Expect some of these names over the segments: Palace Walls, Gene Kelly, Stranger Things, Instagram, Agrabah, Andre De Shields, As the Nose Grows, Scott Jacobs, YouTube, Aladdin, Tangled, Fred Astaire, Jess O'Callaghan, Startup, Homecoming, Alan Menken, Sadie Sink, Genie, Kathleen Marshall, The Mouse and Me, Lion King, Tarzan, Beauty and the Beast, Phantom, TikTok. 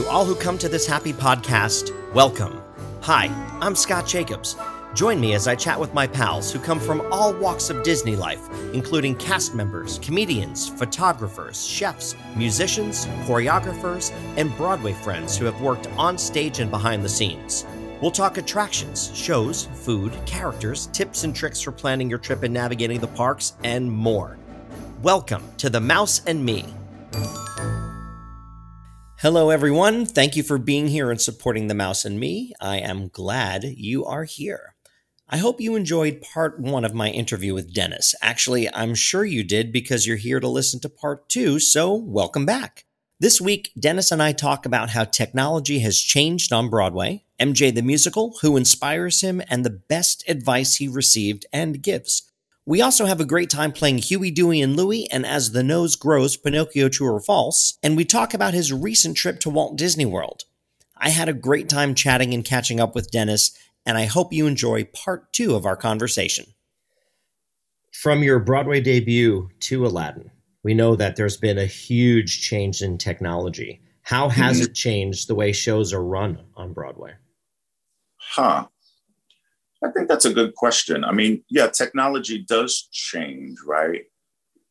to all who come to this happy podcast, welcome. Hi, I'm Scott Jacobs. Join me as I chat with my pals who come from all walks of Disney life, including cast members, comedians, photographers, chefs, musicians, choreographers, and Broadway friends who have worked on stage and behind the scenes. We'll talk attractions, shows, food, characters, tips and tricks for planning your trip and navigating the parks, and more. Welcome to The Mouse and Me. Hello, everyone. Thank you for being here and supporting The Mouse and Me. I am glad you are here. I hope you enjoyed part one of my interview with Dennis. Actually, I'm sure you did because you're here to listen to part two, so welcome back. This week, Dennis and I talk about how technology has changed on Broadway, MJ the Musical, who inspires him, and the best advice he received and gives. We also have a great time playing Huey, Dewey, and Louie, and As the Nose Grows, Pinocchio, True or False, and we talk about his recent trip to Walt Disney World. I had a great time chatting and catching up with Dennis, and I hope you enjoy part two of our conversation. From your Broadway debut to Aladdin, we know that there's been a huge change in technology. How has it changed the way shows are run on Broadway? I think that's a good question. I mean, yeah, technology does change, right?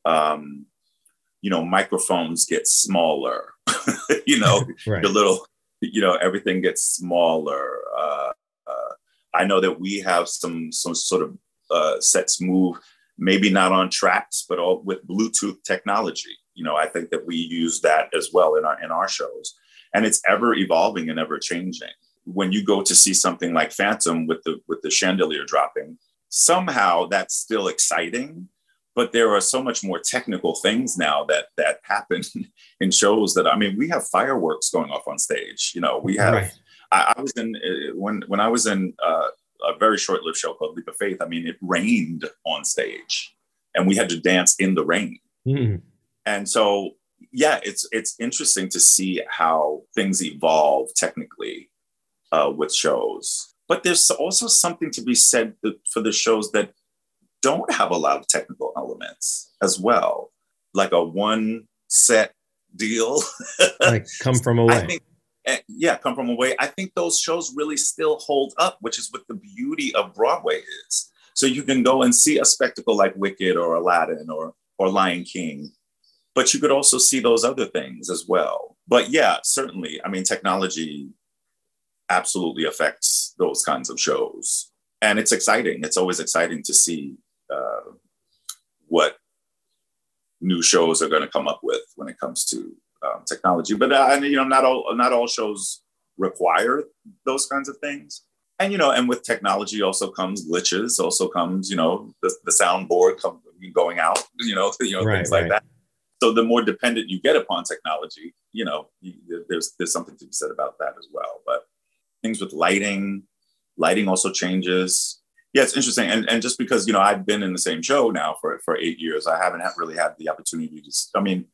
You know, microphones get smaller, you know, right. The little, you know, everything gets smaller. I know that we have some sort of sets move, maybe not on tracks, but all with Bluetooth technology. You know, I think that we use that as well in our shows, and it's ever evolving and ever changing. When you go to see something like Phantom with the chandelier dropping, somehow that's still exciting, but there are so much more technical things now that happen in shows that, I mean, we have fireworks going off on stage. You know, we have, right. I was in, when I was in, a very short-lived show called Leap of Faith. I mean, it rained on stage and we had to dance in the rain. Mm. And so, yeah, it's interesting to see how things evolve technically with shows. But there's also something to be said for the shows that don't have a lot of technical elements as well, like a one-set deal. Like Come From Away. Come From Away. I think those shows really still hold up, which is what the beauty of Broadway is. So you can go and see a spectacle like Wicked or Aladdin or Lion King, but you could also see those other things as well. But yeah, certainly, I mean, technology absolutely affects those kinds of shows. And it's exciting. It's always exciting to see what new shows are going to come up with when it comes to technology, but you know, not all shows require those kinds of things, and you know, and with technology also comes glitches, also comes, you know, the soundboard going out, you know, right, things like right. that. So the more dependent you get upon technology, you know, there's something to be said about that as well. But things with lighting also changes. Yeah, it's interesting, and just because, you know, I've been in the same show now for 8 years, I haven't really had the opportunity to. I mean,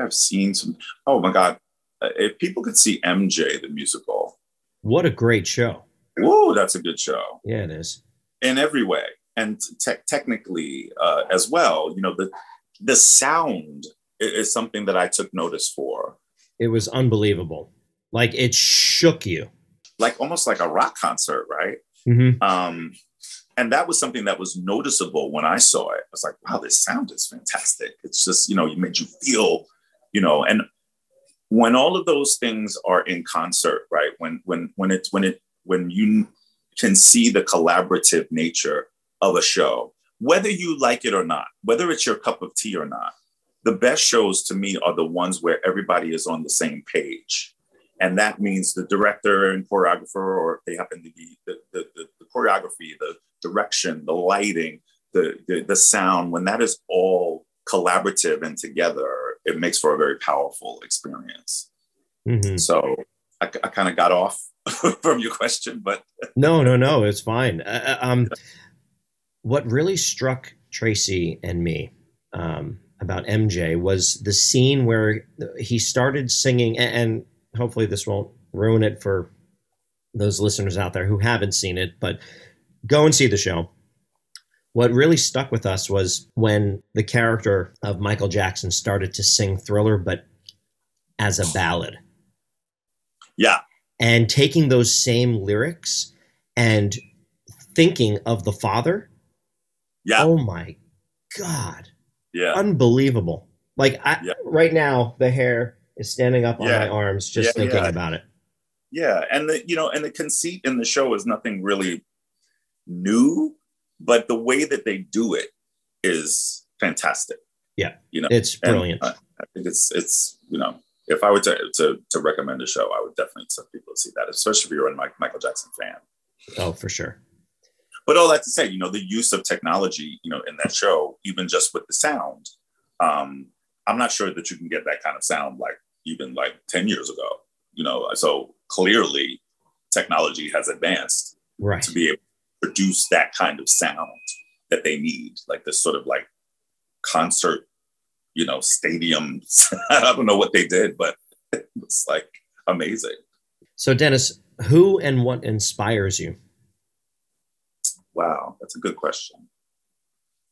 I've seen some. Oh my God! If people could see MJ the Musical, what a great show! Whoa, that's a good show. Yeah, it is in every way, and technically as well. You know, the sound is something that I took notice for. It was unbelievable. Like, it shook you, like almost like a rock concert, right? Mm-hmm. And that was something that was noticeable when I saw it. I was like, wow, this sound is fantastic. It's just, you know, it made you feel. You know, and when all of those things are in concert, right? When you can see the collaborative nature of a show, whether you like it or not, whether it's your cup of tea or not, the best shows to me are the ones where everybody is on the same page, and that means the director and choreographer, or if they happen to be the choreography, the direction, the lighting, the sound. When that is all collaborative and together, it makes for a very powerful experience. Mm-hmm. So I kind of got off from your question, but no, it's fine. What really struck Tracy and me about MJ was the scene where he started singing, and hopefully this won't ruin it for those listeners out there who haven't seen it, but go and see the show. What really stuck with us was when the character of Michael Jackson started to sing Thriller, but as a ballad. Yeah. And taking those same lyrics and thinking of the father. Yeah. Oh my God. Yeah. Unbelievable. Like right now, the hair is standing up on my arms just thinking about it. Yeah. And the, you know, and the conceit in the show is nothing really new, but the way that they do it is fantastic. Yeah. You know, it's brilliant. And I think it's, you know, if I were to recommend a show, I would definitely tell people to see that, especially if you're a Michael Jackson fan. Oh, for sure. But all that to say, you know, the use of technology, you know, in that show, even just with the sound, I'm not sure that you can get that kind of sound, like even like 10 years ago, you know, so clearly technology has advanced right. to be able to produce that kind of sound that they need, like this sort of like concert, you know, stadiums. I don't know what they did, but it was like amazing. So Dennis, who and what inspires you? Wow, that's a good question.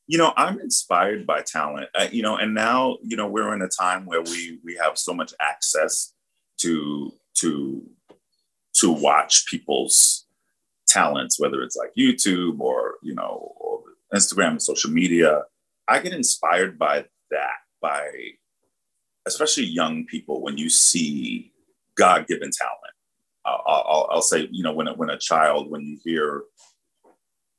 You know, I'm inspired by talent, you know, and now, you know, we're in a time where we have so much access to watch people's talents, whether it's like YouTube or, you know, or Instagram and social media. I get inspired by that, by especially young people, when you see God-given talent. I'll say, you know, when you hear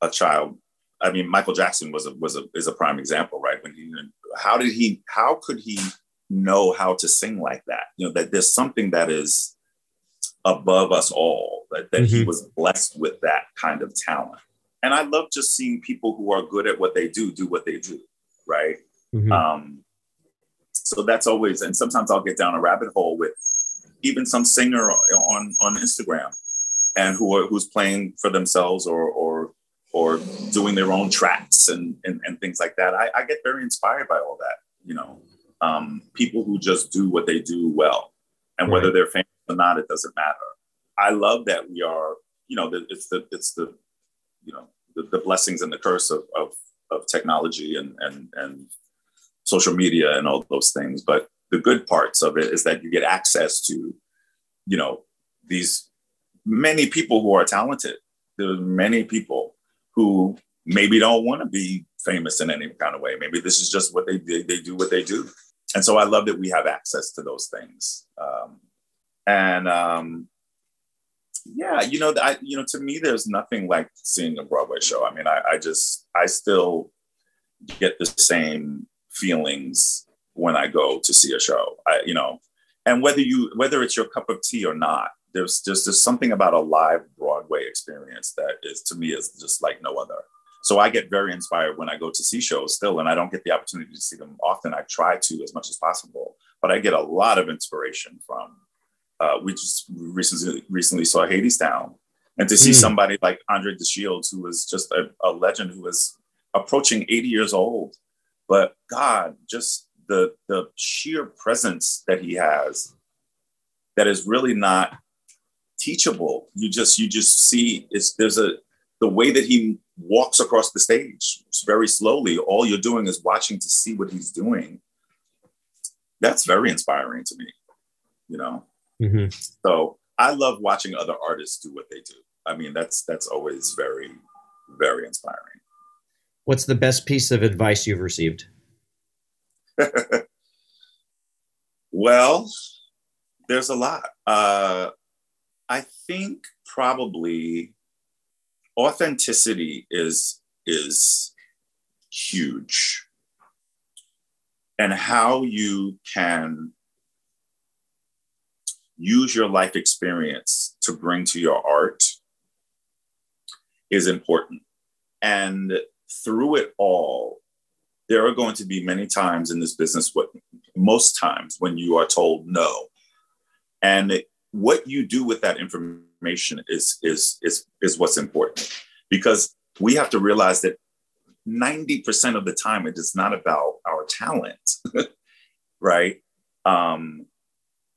a child, I mean, Michael Jackson is a prime example, right? When he, how could he know how to sing like that? You know, that there's something that is above us all, that mm-hmm. he was blessed with that kind of talent. And I love just seeing people who are good at what they do what they do, right? Mm-hmm. So that's always, and sometimes I'll get down a rabbit hole with even some singer on Instagram and who's playing for themselves or doing their own tracks and things like that. I get very inspired by all that, you know, people who just do what they do well, and right. whether they're famous or not, it doesn't matter. I love that we are, you know, it's the you know, the blessings and the curse of technology and social media and all those things. But the good parts of it is that you get access to, you know, these many people who are talented. There's many people who maybe don't want to be famous in any kind of way. Maybe this is just what they do what they do. And so I love that we have access to those things. Yeah, you know, to me, there's nothing like seeing a Broadway show. I mean, I still get the same feelings when I go to see a show, you know, and whether it's your cup of tea or not, there's just something about a live Broadway experience that is, to me, is just like no other. So I get very inspired when I go to see shows still, and I don't get the opportunity to see them often. I try to as much as possible, but I get a lot of inspiration from, we just recently saw Hadestown, and to see somebody like Andre de Shields, who is just a legend, who is approaching 80 years old, but God, just the sheer presence that he has, that is really not teachable. You just see the way that he walks across the stage very slowly. All you're doing is watching to see what he's doing. That's very inspiring to me, you know? Mm-hmm. So I love watching other artists do what they do. I mean, that's always very, very inspiring. What's the best piece of advice you've received? Well, there's a lot. I think probably authenticity is huge, and how you can use your life experience to bring to your art is important. And through it all, there are going to be many times in this business, most times, when you are told no. And what you do with that information is what's important, because we have to realize that 90% of the time, it is not about our talent, right?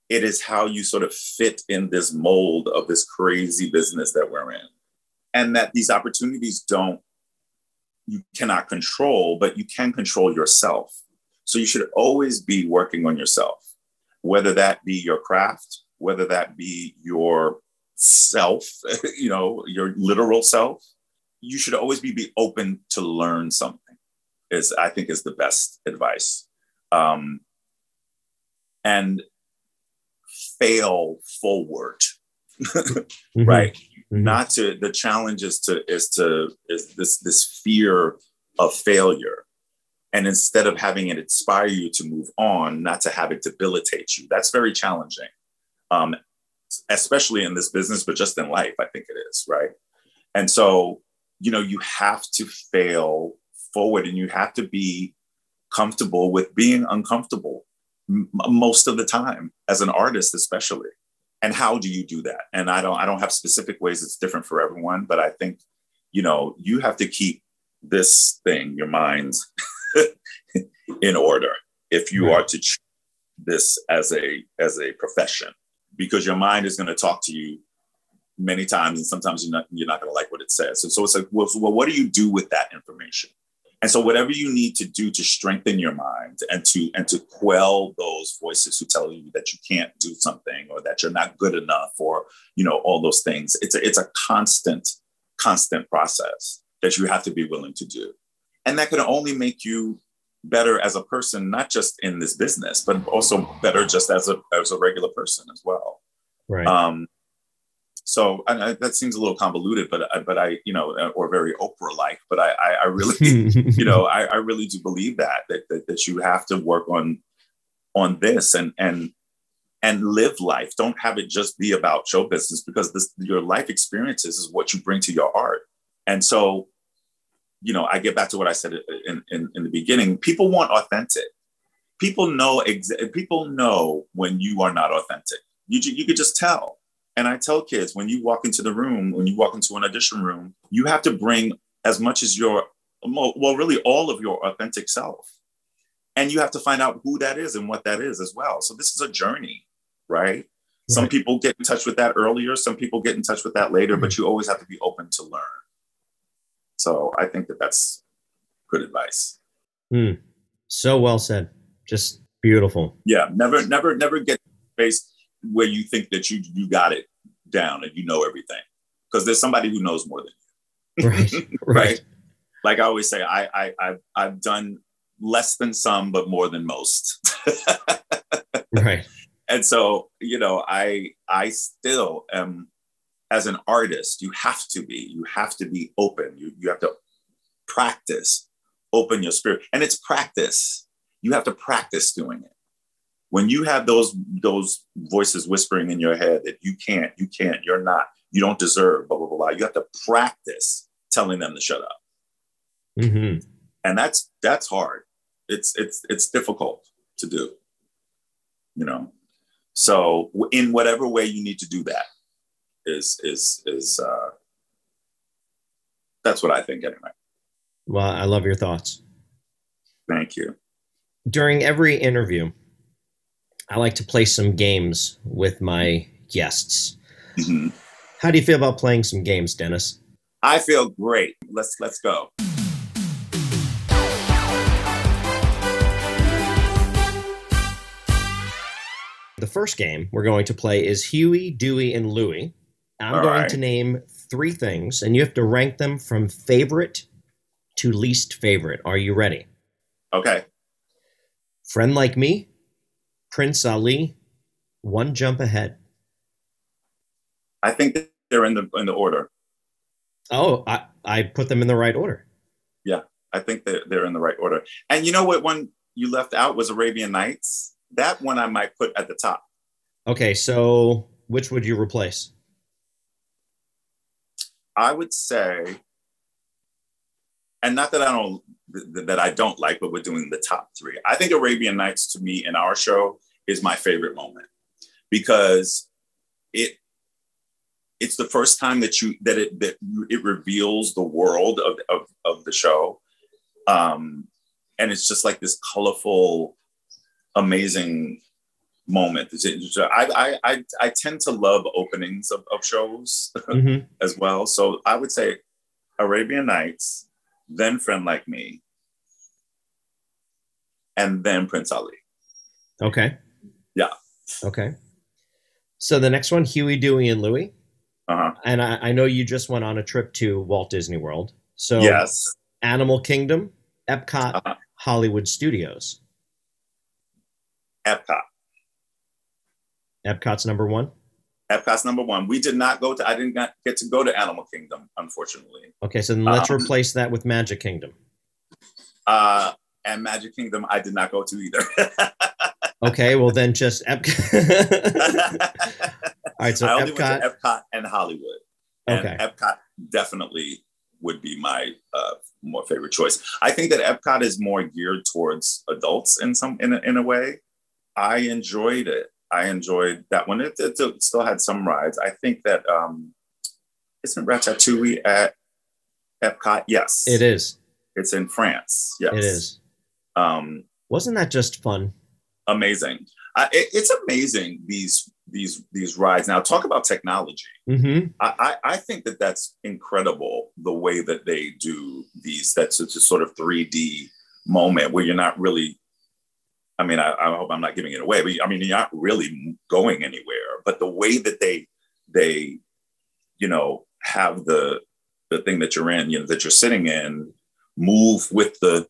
It is how you sort of fit in this mold of this crazy business that we're in, and that these opportunities you cannot control, but you can control yourself. So you should always be working on yourself, whether that be your craft, whether that be your self, you know, your literal self, you should always be open to learn something I think is the best advice. And fail forward, right? Mm-hmm. Not to, the challenge is this fear of failure. And instead of having it inspire you to move on, not to have it debilitate you. That's very challenging, especially in this business, but just in life, I think it is, right? And so, you know, you have to fail forward and you have to be comfortable with being uncomfortable most of the time, as an artist especially. And how do you do that? And I don't have specific ways. It's different for everyone, but I think, you know, you have to keep this thing, your mind, in order if you are to treat this as a profession, because your mind is going to talk to you many times, and sometimes you're not going to like what it says. And so it's like, well, what do you do with that information? And so whatever you need to do to strengthen your mind and to quell those voices who tell you that you can't do something or that you're not good enough or, you know, all those things, it's a constant process that you have to be willing to do. And that can only make you better as a person, not just in this business, but also better just as a regular person as well. Right. So that seems a little convoluted, but I, you know, or very Oprah-like, but I really, you know, I really do believe that you have to work on this and live life. Don't have it just be about show business, because your life experiences is what you bring to your art. And so, you know, I get back to what I said in the beginning. People want authentic. People know when you are not authentic. You could just tell. And I tell kids, when you walk into an audition room, you have to bring as much as all of your authentic self. And you have to find out who that is and what that is as well. So this is a journey, right? Some people get in touch with that earlier. Some people get in touch with that later, but you always have to be open to learn. So I think that's good advice. So well said. Just beautiful. Yeah. Never get based where you think that you got it down and you know everything, because there's somebody who knows more than you. Right. Like I always say, I've done less than some, but more than most. Right. And so, you know, I still am, as an artist, you have to be open. You have to practice, open your spirit. And it's practice. You have to practice doing it. When you have those voices whispering in your head that you can't, you're not, you don't deserve, blah, blah, blah, blah, you have to practice telling them to shut up. Mm-hmm. And that's hard. It's difficult to do, you know? So in whatever way you need to do that is that's what I think anyway. Well, I love your thoughts. Thank you. During every interview, I like to play some games with my guests. Mm-hmm. How do you feel about playing some games, Dennis? I feel great. Let's go. The first game we're going to play is Huey, Dewey, and Louie. I'm going to name three things, and you have to rank them from favorite to least favorite. Are you ready? Okay. Friend Like Me, Prince Ali, One Jump Ahead. I think they're in the order. Oh, I put them in the right order. Yeah, I think they're in the right order. And you know what one you left out was Arabian Nights. That one I might put at the top. Okay, so which would you replace? I would say, and not that I don't like, but we're doing the top three. I think Arabian Nights, to me, in our show, is my favorite moment, because it's the first time that it reveals the world of the show, and it's just like this colorful, amazing moment. I tend to love openings of shows as well, so I would say Arabian Nights, then Friend Like Me, and then Prince Ali. Okay. Yeah. Okay. So the next one, Huey, Dewey, and Louie. And I know you just went on a trip to Walt Disney World. So yes. Animal Kingdom, Epcot, Hollywood Studios. Epcot. Epcot's number one? Epcot's number one. We did not go to, I didn't get to go to Animal Kingdom, unfortunately. Okay, so then let's replace that with Magic Kingdom. And Magic Kingdom, I did not go to either. Okay, well then just Epcot. All right, so I only went to Epcot and Hollywood. And Epcot definitely would be my more favorite choice. I think that Epcot is more geared towards adults in some in a way. I enjoyed it. I enjoyed that one. It still had some rides. I think that isn't Ratatouille at Epcot? Yes, it is. It's in France. Yes, it is. Wasn't that just fun? Amazing. It's amazing these rides. Now talk about technology. Mm-hmm. I think that that's incredible. The way that they do these. That's such a sort of 3D moment where you're not really. I mean, I hope I'm not giving it away, but I mean, you're not really going anywhere. But the way that they, you know, have the thing that you're in, you know, that you're sitting in, move with the,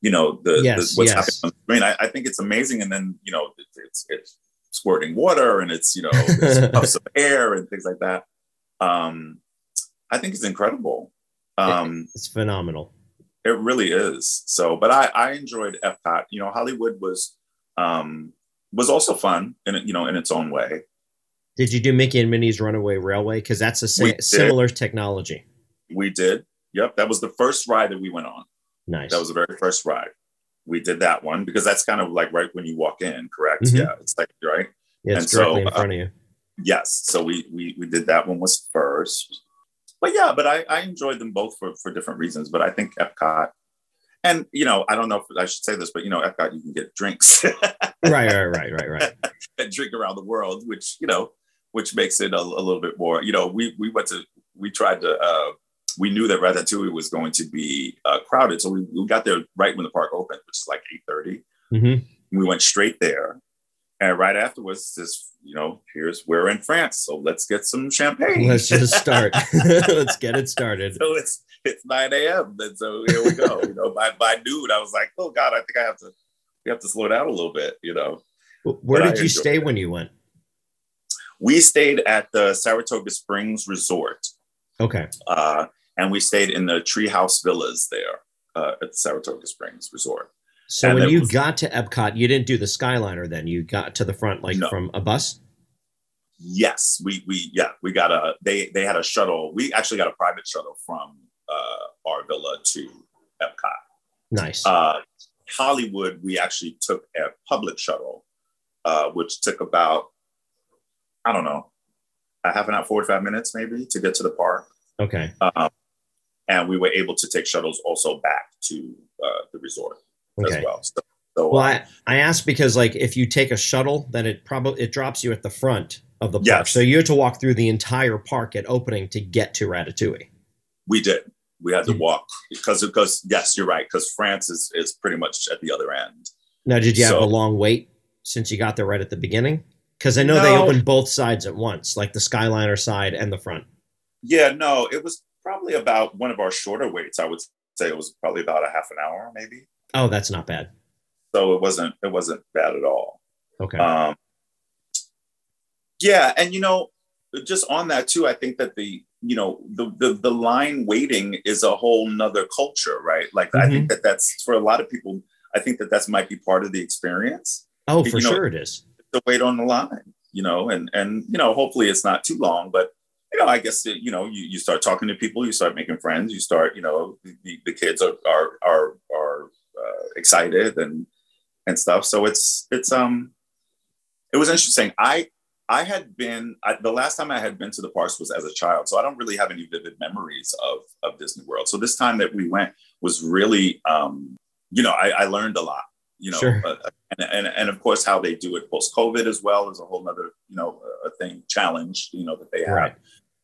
you know, the, yes, the what's yes. happening on the screen. I think it's amazing. And then, you know, it's squirting water and it's, you know, it's puffs of air and things like that. I think it's incredible. It's phenomenal. It really is. So, but I enjoyed Epcot. You know, Hollywood was also fun in, you know, in its own way. Did you do Mickey and Minnie's Runaway Railway? Because that's a similar technology. We did. Yep. That was the first ride that we went on. Nice. That was the very first ride. We did that one because that's kind of like right when you walk in, correct? Mm-hmm. Yeah. It's like, right? Yeah, it's directly in front of you. Yes. So we did that one was first. But yeah, but I enjoyed them both for different reasons. But I think Epcot, and you know, I don't know if I should say this, but you know, Epcot, you can get drinks, right, and drink around the world, which you know, which makes it a little bit more. You know, we knew that Ratatouille was going to be crowded, so we got there right when the park opened, which is like 8:30. Mm-hmm. We went straight there, and right afterwards, this. You know, we're in France, so let's get some champagne. Let's just start. Let's get it started. So it's 9 a.m. And so here we go. You know, by noon, I was like, oh God, I think we have to slow down a little bit. You know, where did you stay when you went? We stayed at the Saratoga Springs Resort. Okay, and we stayed in the treehouse villas there at the Saratoga Springs Resort. So and when you got to Epcot, you didn't do the Skyliner then? You got to the front, like no. From a bus? Yes. We got a, they had a shuttle. We actually got a private shuttle from our villa to Epcot. Nice. Hollywood, we actually took a public shuttle, which took about, I don't know, a half an hour, 45 minutes maybe to get to the park. Okay. And we were able to take shuttles also back to the resort. Okay. As well. I asked because like if you take a shuttle, then it drops you at the front of the park. Yes. So you have to walk through the entire park at opening to get to Ratatouille. We did. We had to walk because yes, you're right. Because France is pretty much at the other end. Now, did you have a long wait since you got there right at the beginning? Because I know they opened both sides at once, like the Skyliner side and the front. Yeah, no, it was probably about one of our shorter waits. I would say it was probably about a half an hour, maybe. Oh, that's not bad. So it wasn't bad at all. Okay. Yeah. And, you know, just on that, too, I think that the line waiting is a whole nother culture, right? Like, mm-hmm. I think that that's for a lot of people. I think that that's might be part of the experience. Oh, for sure it is. The wait on the line, you know, and, you know, hopefully it's not too long, but. You know, I guess, you know, you start talking to people, you start making friends, you start, you know, the kids are excited and stuff. So it was interesting. The last time I had been to the parks was as a child. So I don't really have any vivid memories of Disney World. So this time that we went was really, you know, I learned a lot, you know, sure. and of course how they do it post COVID as well is a whole nother, you know, challenge, you know, that they had. Right.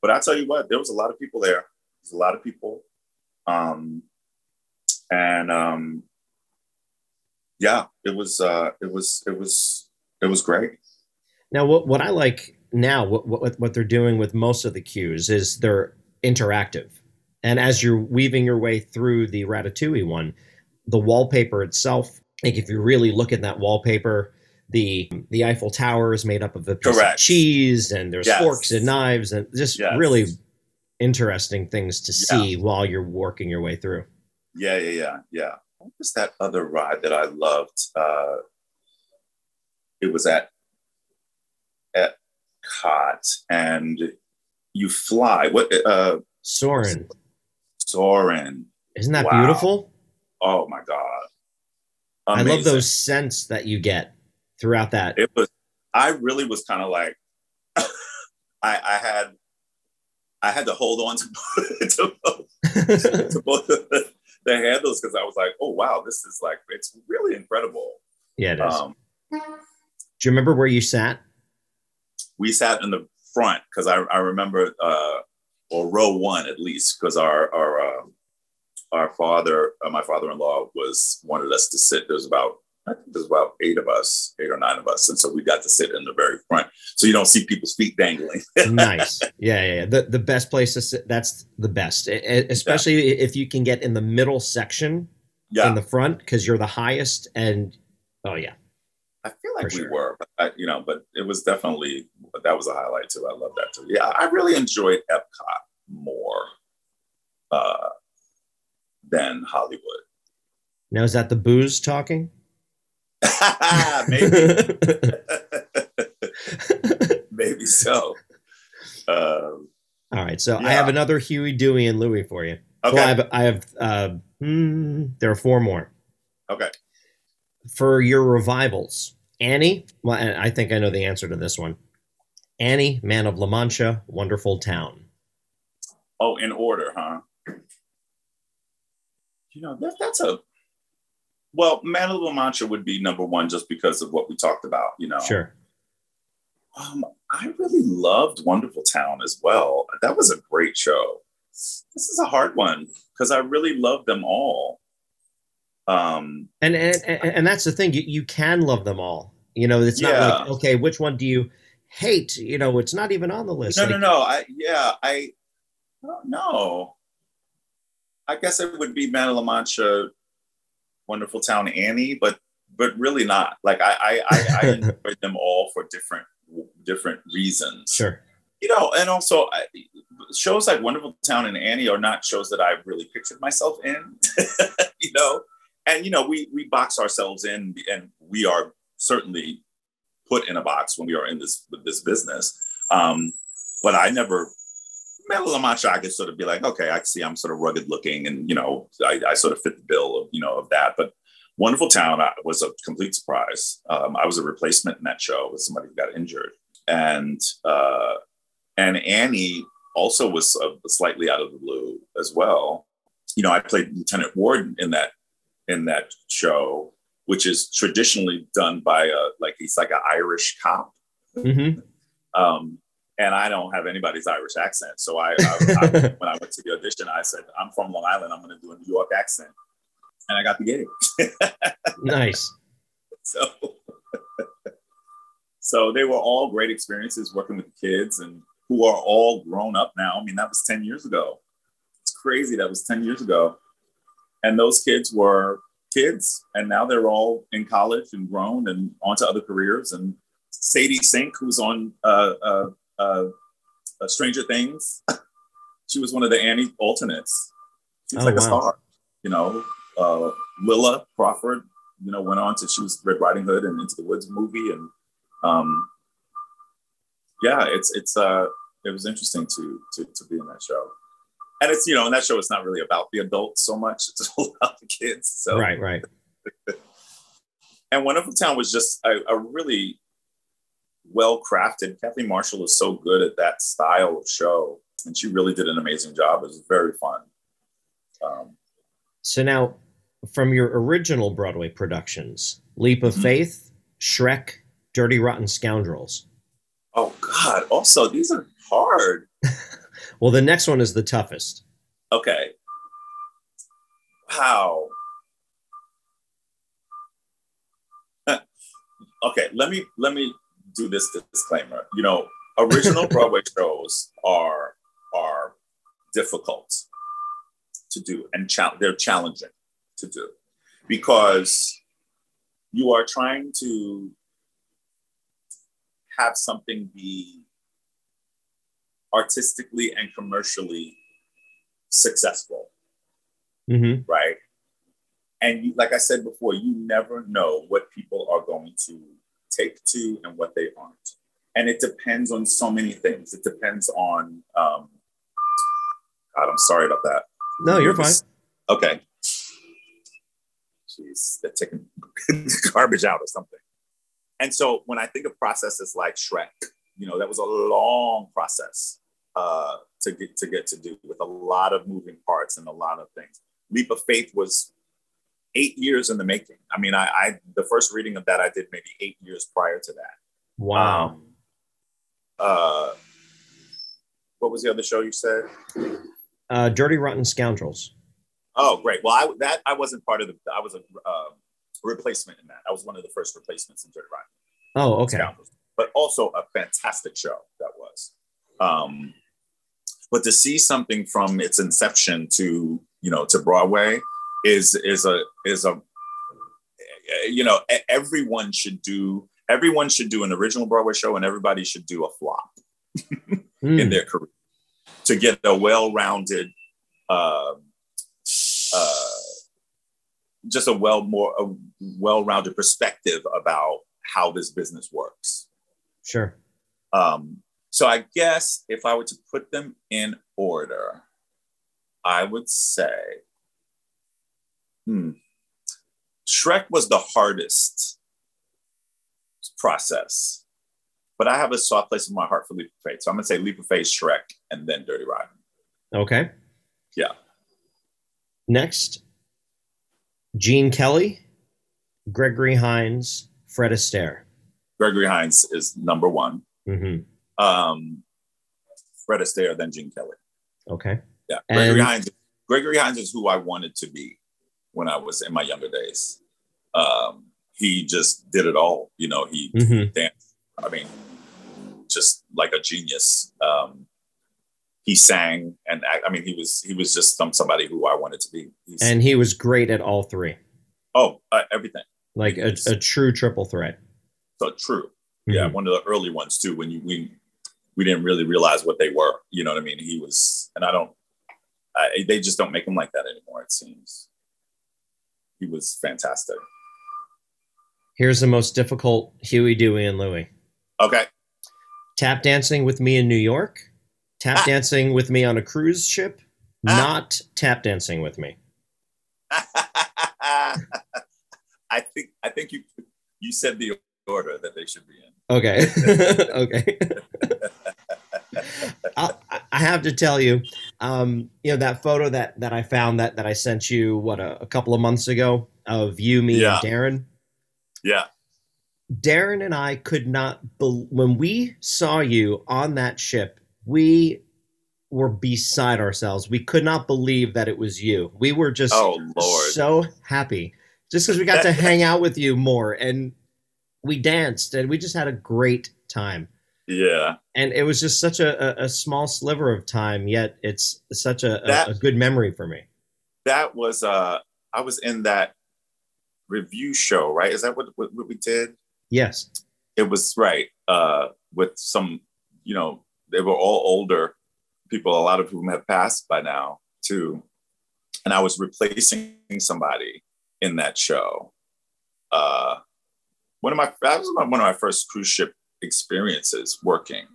But I tell you what, there was a lot of people there. There's a lot of people. Yeah, it was great. Now, what I like now what they're doing with most of the cues is they're interactive. And as you're weaving your way through the Ratatouille one, the wallpaper itself, like if you really look at that wallpaper, the Eiffel Tower is made up of a piece of cheese, and there's forks and knives, and just really interesting things to see while you're working your way through. Yeah. What was that other ride that I loved? It was at Epcot, and you fly. What? Soarin'. Isn't that beautiful? Oh my God. Amazing. I love those scents that you get throughout that. It was, I really was kind of like, I had to hold on to both the handles, because I was like, oh wow, this is like, it's really incredible. Yeah, it is. Do you remember where you sat? We sat in the front, because I remember, or row one at least, because our father, my father-in-law, wanted us to sit. There's about 8 or 9 of us, and so we got to sit in the very front, so you don't see people's feet dangling. Nice, yeah. The best place to sit. That's the best, especially if you can get in the middle section in the front, because you're the highest. And I feel like we were, but it was definitely, that was a highlight too. I love that too. Yeah, I really enjoyed Epcot more than Hollywood. Now, is that the booze talking? Maybe. Maybe so. All right, so I have another Huey, Dewey, and Louie for you. Okay. Well, I have there are 4 more. Okay. For your revivals, Annie, well, I think I know the answer to this one. Annie, Man of La Mancha, Wonderful Town. Oh, in order, huh? Well, Man of La Mancha would be number one just because of what we talked about, Sure. I really loved Wonderful Town as well. That was a great show. This is a hard one because I really love them all. And that's the thing. You can love them all. It's not like, okay, which one do you hate? It's not even on the list. No. I don't know. I guess it would be Man of La Mancha, Wonderful Town, Annie, but really not. Like I enjoyed them all for different reasons. Sure. And also shows like Wonderful Town and Annie are not shows that I really pictured myself in, And, we box ourselves in, and we are certainly put in a box when we are in this business. But I never, Man of La Mancha, I could sort of be like, okay, I see I'm sort of rugged looking, and, I sort of fit the bill of that. But Wonderful Town was a complete surprise. I was a replacement in that show with somebody who got injured. And Annie also was slightly out of the blue as well. I played Lieutenant Ward in that show, which is traditionally done by he's like an Irish cop. Mm-hmm. And I don't have anybody's Irish accent. So I when I went to the audition, I said, I'm from Long Island. I'm going to do a New York accent. And I got the gig. Nice. So they were all great experiences working with kids and who are all grown up now. I mean, that was 10 years ago. It's crazy. That was 10 years ago. And those kids were kids, and now they're all in college and grown and onto other careers. And Sadie Sink, who's on Stranger Things, she was one of the Annie alternates. She's a star, Willa Crawford, went on to, she was Red Riding Hood and Into the Woods movie. And it was interesting to be in that show. And it's, in that show, it's not really about the adults so much. It's all about the kids. So. Right. And Wonderful Town was just a really well-crafted. Kathleen Marshall is so good at that style of show. And she really did an amazing job. It was very fun. So now, from your original Broadway productions, Leap of Faith, Shrek, Dirty Rotten Scoundrels. Oh, God. Also, these are hard. Well, the next one is the toughest. Okay. Wow. Okay, let me do this disclaimer. Original Broadway shows are difficult to do, and they're challenging to do, because you are trying to have something be artistically and commercially successful, mm-hmm. right? And you, like I said before, you never know what people are going to take to and what they aren't. And it depends on so many things. It depends on, God, I'm sorry about that. No, you're fine. Okay. Jeez, they're taking garbage out or something. And so when I think of processes like Shrek, you know, that was a long process to do, with a lot of moving parts and a lot of things. Leap of Faith was 8 years in the making. I mean, I the first reading of that I did maybe 8 years prior to that. Wow. What was the other show you said? Dirty Rotten Scoundrels. Oh, great. Well, I wasn't part of the, I was a replacement in that. I was one of the first replacements in Dirty Rotten. Oh, okay. Scoundrels. But also a fantastic show that was. But to see something from its inception to, you know, to Broadway is a, you know, everyone should do an original Broadway show, and everybody should do a flop in their career to get a well-rounded, a well-rounded perspective about how this business works. Sure. So I guess if I were to put them in order, I would say, Shrek was the hardest process, but I have a soft place in my heart for Leap of Faith, so I'm gonna say Leap of Faith, Shrek, and then Dirty Rotten. Okay. Yeah. Next, Gene Kelly, Gregory Hines, Fred Astaire. Gregory Hines is number one. Mm-hmm. Fred Astaire, then Gene Kelly. Okay. Yeah. Gregory Hines is who I wanted to be when I was in my younger days. He just did it all, you know. He danced. I mean, just like a genius. He sang, and he was just somebody who I wanted to be. And he was great at all three. Oh, everything! Like a true triple threat. So true. Mm-hmm. Yeah, one of the early ones too. When we didn't really realize what they were. You know what I mean? He was, and they just don't make him like that anymore, it seems. He was fantastic. Here's the most difficult Huey, Dewey, and Louie. Okay. Tap dancing with me in New York. Tap dancing with me on a cruise ship. Not tap dancing with me. I think you said the order that they should be in. Okay. Okay. I have to tell you, you know, that photo that I found that I sent you, a couple of months ago, of you, me, and Darren. Yeah. Darren and I could not when we saw you on that ship, we were beside ourselves. We could not believe that it was you. We were just so happy just because we got to hang out with you more, and we danced, and we just had a great time. Yeah. And it was just such a small sliver of time, yet it's such a good memory for me. That was, I was in that review show, right? Is that what we did? Yes, it was right. With some, you know, they were all older people, a lot of whom have passed by now too. And I was replacing somebody in that show. That was one of my first cruise ship experiences working.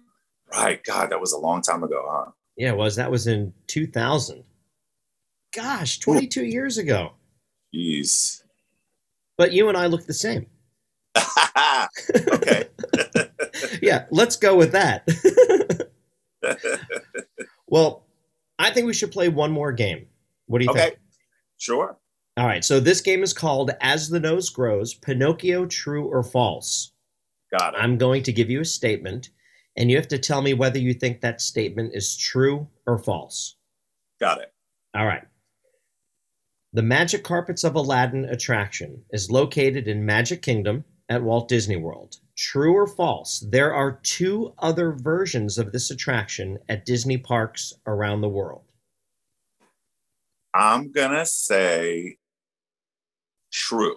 Right, God, that was a long time ago, huh? Yeah, it was. That was in 2000. Gosh, 22 years ago. Jeez. But you and I look the same. Okay. Yeah, let's go with that. Well, I think we should play one more game. What do you think? Sure. All right, so this game is called As the Nose Grows, Pinocchio, True or False. Got it. I'm going to give you a statement, and you have to tell me whether you think that statement is true or false. Got it. All right. The Magic Carpets of Aladdin attraction is located in Magic Kingdom at Walt Disney World. True or false, there are two other versions of this attraction at Disney parks around the world. I'm gonna say true.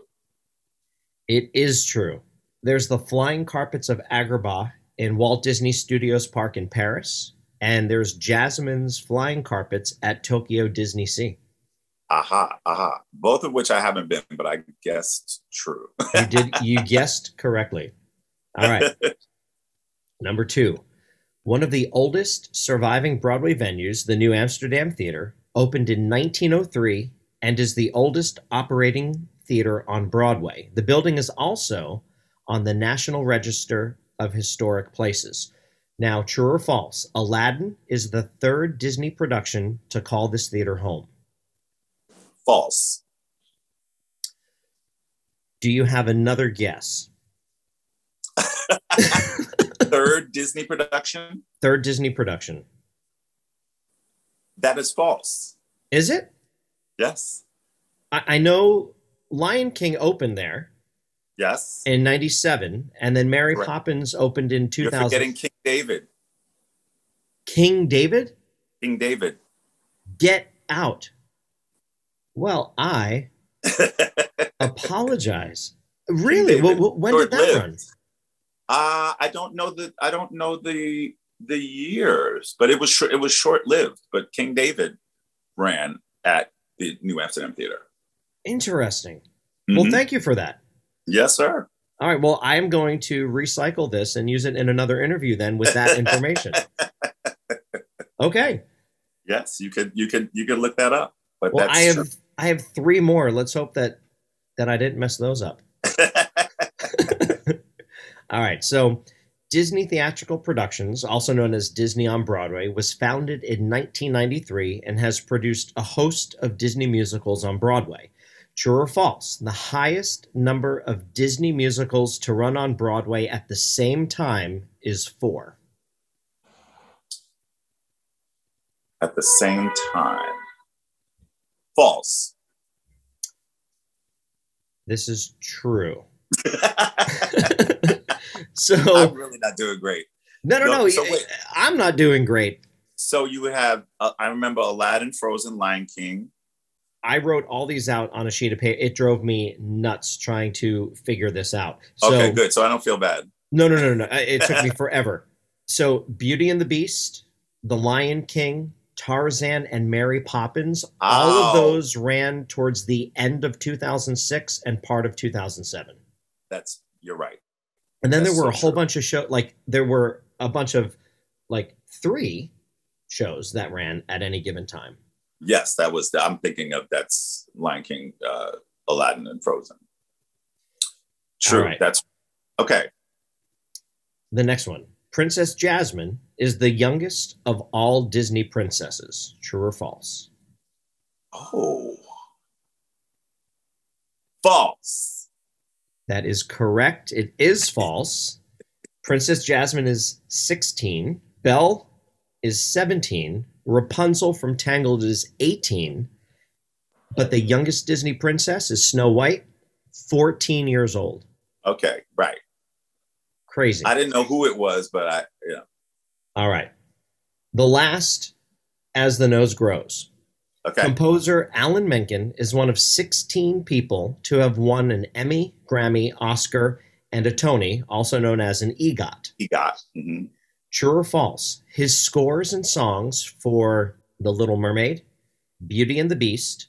It is true. There's the Flying Carpets of Agrabah in Walt Disney Studios Park in Paris, and there's Jasmine's Flying Carpets at Tokyo Disney Sea. Aha, aha. Both of which I haven't been, but I guessed true. You did. You guessed correctly. All right. Number two. One of the oldest surviving Broadway venues, the New Amsterdam Theater, opened in 1903 and is the oldest operating theater on Broadway. The building is also on the National Register of Historic Places. Now, true or false, Aladdin is the third Disney production to call this theater home. False. Do you have another guess? Third Disney production? Third Disney production. That is false. Is it? Yes. I know Lion King opened there. Yes. In 97. And then Mary Correct. Poppins opened in 2000. You're forgetting King David. King David? King David. Get out. Well, I apologize. Really? When did that run? I don't know the years, but it was short-lived. But King David ran at the New Amsterdam Theater. Interesting. Mm-hmm. Well, thank you for that. Yes, sir. All right. Well, I am going to recycle this and use it in another interview then with that information. Okay. Yes, you could look that up. But well, that's I have three more. Let's hope that I didn't mess those up. All right. So Disney Theatrical Productions, also known as Disney on Broadway, was founded in 1993 and has produced a host of Disney musicals on Broadway. True or false, the highest number of Disney musicals to run on Broadway at the same time is 4. At the same time. False. This is true. So I'm really not doing great. No. So I'm not doing great. So you have, I remember Aladdin, Frozen, Lion King. I wrote all these out on a sheet of paper. It drove me nuts trying to figure this out. So, okay, good. So I don't feel bad. No. It took me forever. So Beauty and the Beast, The Lion King, Tarzan, and Mary Poppins, all of those ran towards the end of 2006 and part of 2007. You're right. And then there were a whole bunch of shows, like there were a bunch of like 3 shows that ran at any given time. Yes, that was, I'm thinking of that's Lion King, Aladdin, and Frozen. True, right. That's, okay. The next one, Princess Jasmine is the youngest of all Disney princesses. True or false? Oh. False. That is correct. It is false. Princess Jasmine is 16. Belle is 17. Rapunzel from Tangled is 18. But the youngest Disney princess is Snow White, 14 years old. Okay, right. Crazy. I didn't know who it was, but yeah. All right. The last, As the Nose Grows. Okay. Composer Alan Menken is one of 16 people to have won an Emmy, Grammy, Oscar, and a Tony, also known as an EGOT. EGOT. Mm-hmm. True or false, his scores and songs for The Little Mermaid, Beauty and the Beast,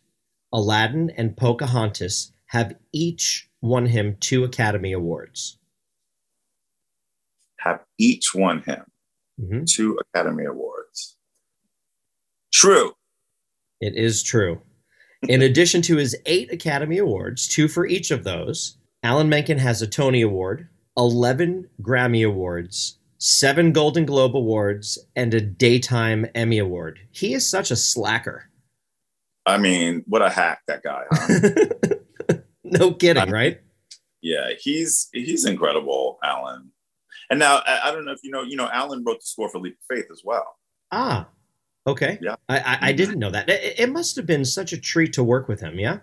Aladdin, and Pocahontas have each won him 2 Academy Awards. Have each won him 2 Academy Awards. True. It is true. In addition to his 8 Academy Awards, 2 for each of those, Alan Menken has a Tony Award, 11 Grammy Awards, 7 Golden Globe Awards, and a Daytime Emmy Award. He is such a slacker. I mean, what a hack, that guy, huh? No kidding, right? Yeah, he's incredible, Alan. And now, I don't know if you know, Alan wrote the score for Leap of Faith as well. Ah, okay. Yeah. I didn't know that. It must have been such a treat to work with him, yeah?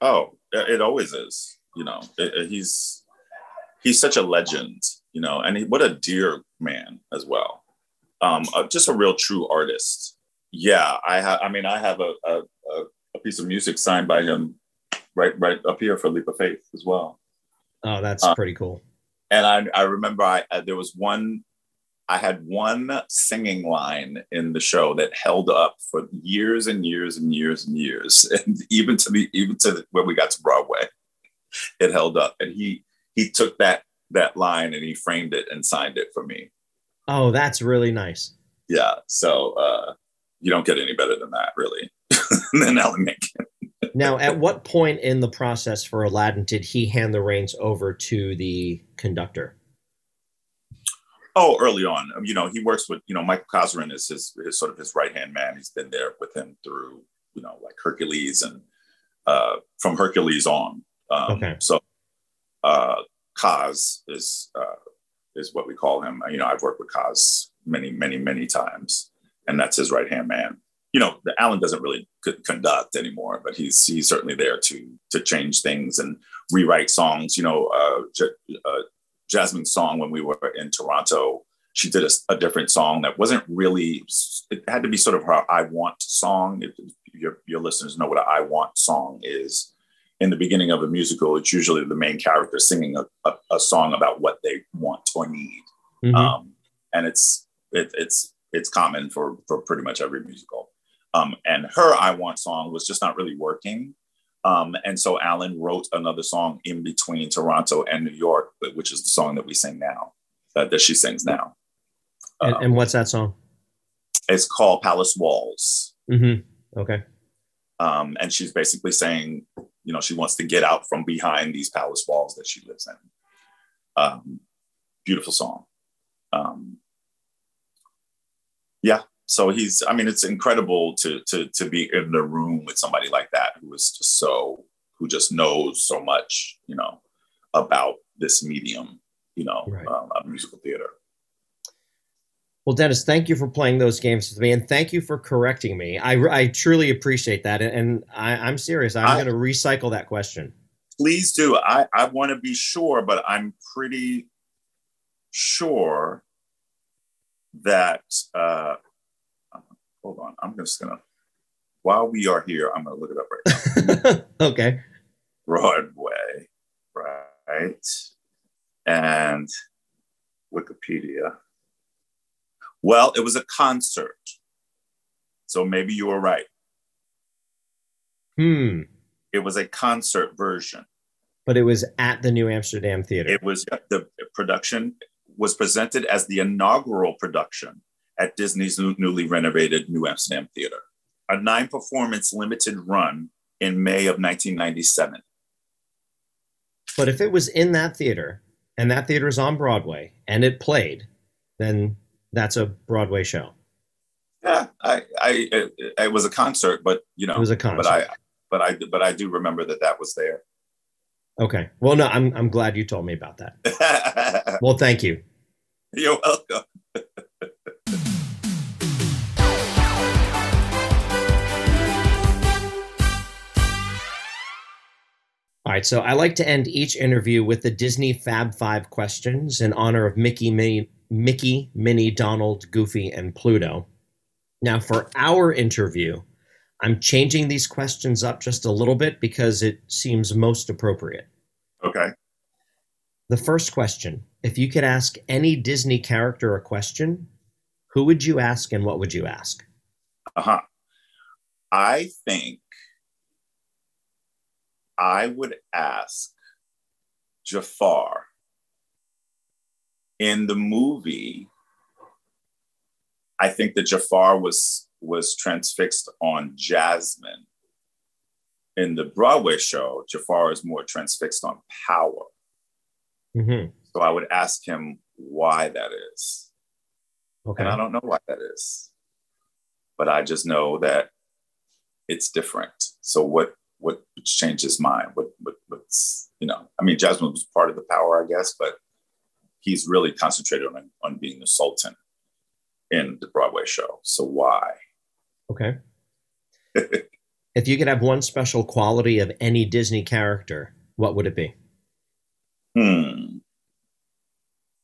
Oh, it always is. You know, it, it, he's he's such a legend, you know, and what a dear man as well. Just a real true artist. Yeah, I have a piece of music signed by him right up here for Leap of Faith as well. Oh, that's pretty cool. And I remember I had one singing line in the show that held up for years and years and years and years, and even to when we got to Broadway, it held up. And he took that line and he framed it and signed it for me. Oh, that's really nice. Yeah. So you don't get any better than that, really, than Alan Menken. Now, at what point in the process for Aladdin did he hand the reins over to the conductor? Oh, early on. You know, he works with, you know, Michael Cosrin is his sort of his right-hand man. He's been there with him through, you know, like Hercules and from Hercules on. Okay. So Cos is what we call him. You know, I've worked with Cos many, many, many times, and that's his right-hand man. You know, Alan doesn't really conduct anymore, but he's certainly there to change things and rewrite songs. You know, Jasmine's song when we were in Toronto, she did a different song that wasn't really, it had to be sort of her I Want song. If your listeners know what an I Want song is, in the beginning of a musical, it's usually the main character singing a song about what they want or need. Mm-hmm. And it's common for pretty much every musical. And her I Want song was just not really working. And so Alan wrote another song in between Toronto and New York, which is the song that we sing now, that she sings now. And what's that song? It's called Palace Walls. Mm-hmm. Okay. And she's basically saying, you know, she wants to get out from behind these palace walls that she lives in. Beautiful song. Yeah. So it's incredible to be in the room with somebody like that who just knows so much, you know, about this medium, you know, right. Musical theater. Well, Dennis, thank you for playing those games with me, and thank you for correcting me. I truly appreciate that. And I'm serious. I'm going to recycle that question. Please do. I want to be sure, but I'm pretty sure that, hold on, I'm just going to, while we are here, I'm going to look it up right now. Okay. Broadway, right? And Wikipedia. Well, it was a concert. So maybe you were right. It was a concert version. But it was at the New Amsterdam Theater. It was, the production was presented as the inaugural production at Disney's newly renovated New Amsterdam Theater. A 9-performance limited run in May of 1997. But if it was in that theater, and that theater is on Broadway, and it played, then that's a Broadway show. Yeah, it was a concert, but, you know. It was a concert. But I do remember that was there. Okay. Well, no, I'm glad you told me about that. Well, thank you. You're welcome. All right, so I like to end each interview with the Disney Fab Five questions in honor of Mickey, Minnie, Donald, Goofy, and Pluto. Now, for our interview, I'm changing these questions up just a little bit because it seems most appropriate. Okay. The first question, if you could ask any Disney character a question, who would you ask and what would you ask? Uh-huh. I think I would ask Jafar. In the movie, I think that Jafar was transfixed on Jasmine. In the Broadway show, Jafar is more transfixed on power. Mm-hmm. So I would ask him why that is. Okay. And I don't know why that is, but I just know that it's different. So what changed his mind? What's, you know, I mean, Jasmine was part of the power, I guess, but he's really concentrated on being the Sultan in the Broadway show. So why? Okay. If you could have one special quality of any Disney character, what would it be?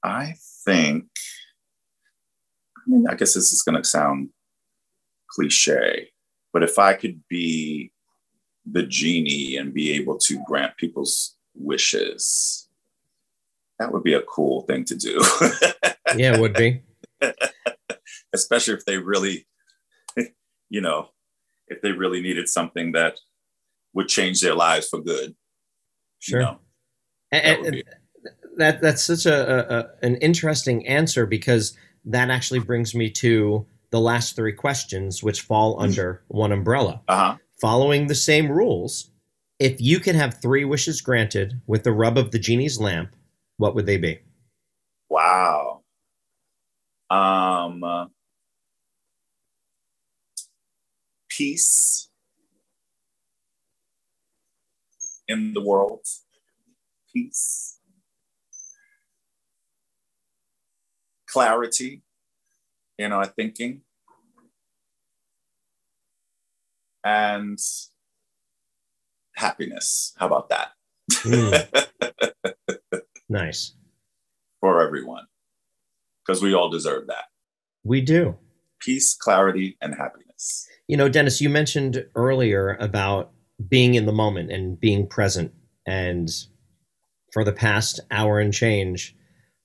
I think, I mean, I guess this is going to sound cliche, but if I could be the genie and be able to grant people's wishes, that would be a cool thing to do. Yeah, it would be. Especially if they really, you know, if they really needed something that would change their lives for good. Sure. You know, that's such an interesting answer, because that actually brings me to the last three questions, which fall under one umbrella. Uh-huh. Following the same rules, if you could have three wishes granted with the rub of the genie's lamp, what would they be? Wow. Peace in the world. Peace. Clarity in our thinking. And happiness. How about that? Nice. For everyone. Because we all deserve that. We do. Peace, clarity, and happiness. You know, Dennis, you mentioned earlier about being in the moment and being present. And for the past hour and change,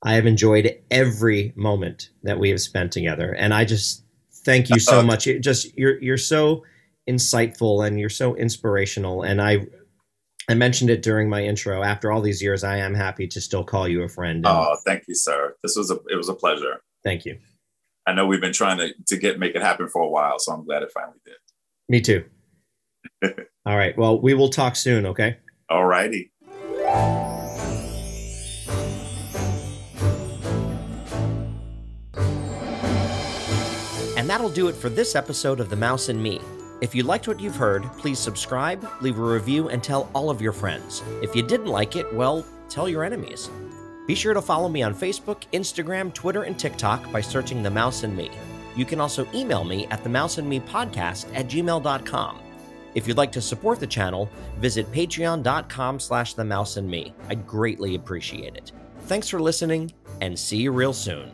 I have enjoyed every moment that we have spent together. And I just thank you so much. It just, you're so insightful and you're so inspirational. And I mentioned it during my intro. After all these years, I am happy to still call you a friend. Oh, thank you, sir. It was a pleasure. Thank you. I know we've been trying to make it happen for a while, so I'm glad it finally did. Me too. All right. Well, we will talk soon, okay? All righty. And that'll do it for this episode of The Mouse and Me. If you liked what you've heard, please subscribe, leave a review, and tell all of your friends. If you didn't like it, well, tell your enemies. Be sure to follow me on Facebook, Instagram, Twitter, and TikTok by searching The Mouse and Me. You can also email me at themouseandmepodcast@gmail.com. If you'd like to support the channel, visit patreon.com/themouseandme. I'd greatly appreciate it. Thanks for listening, and see you real soon.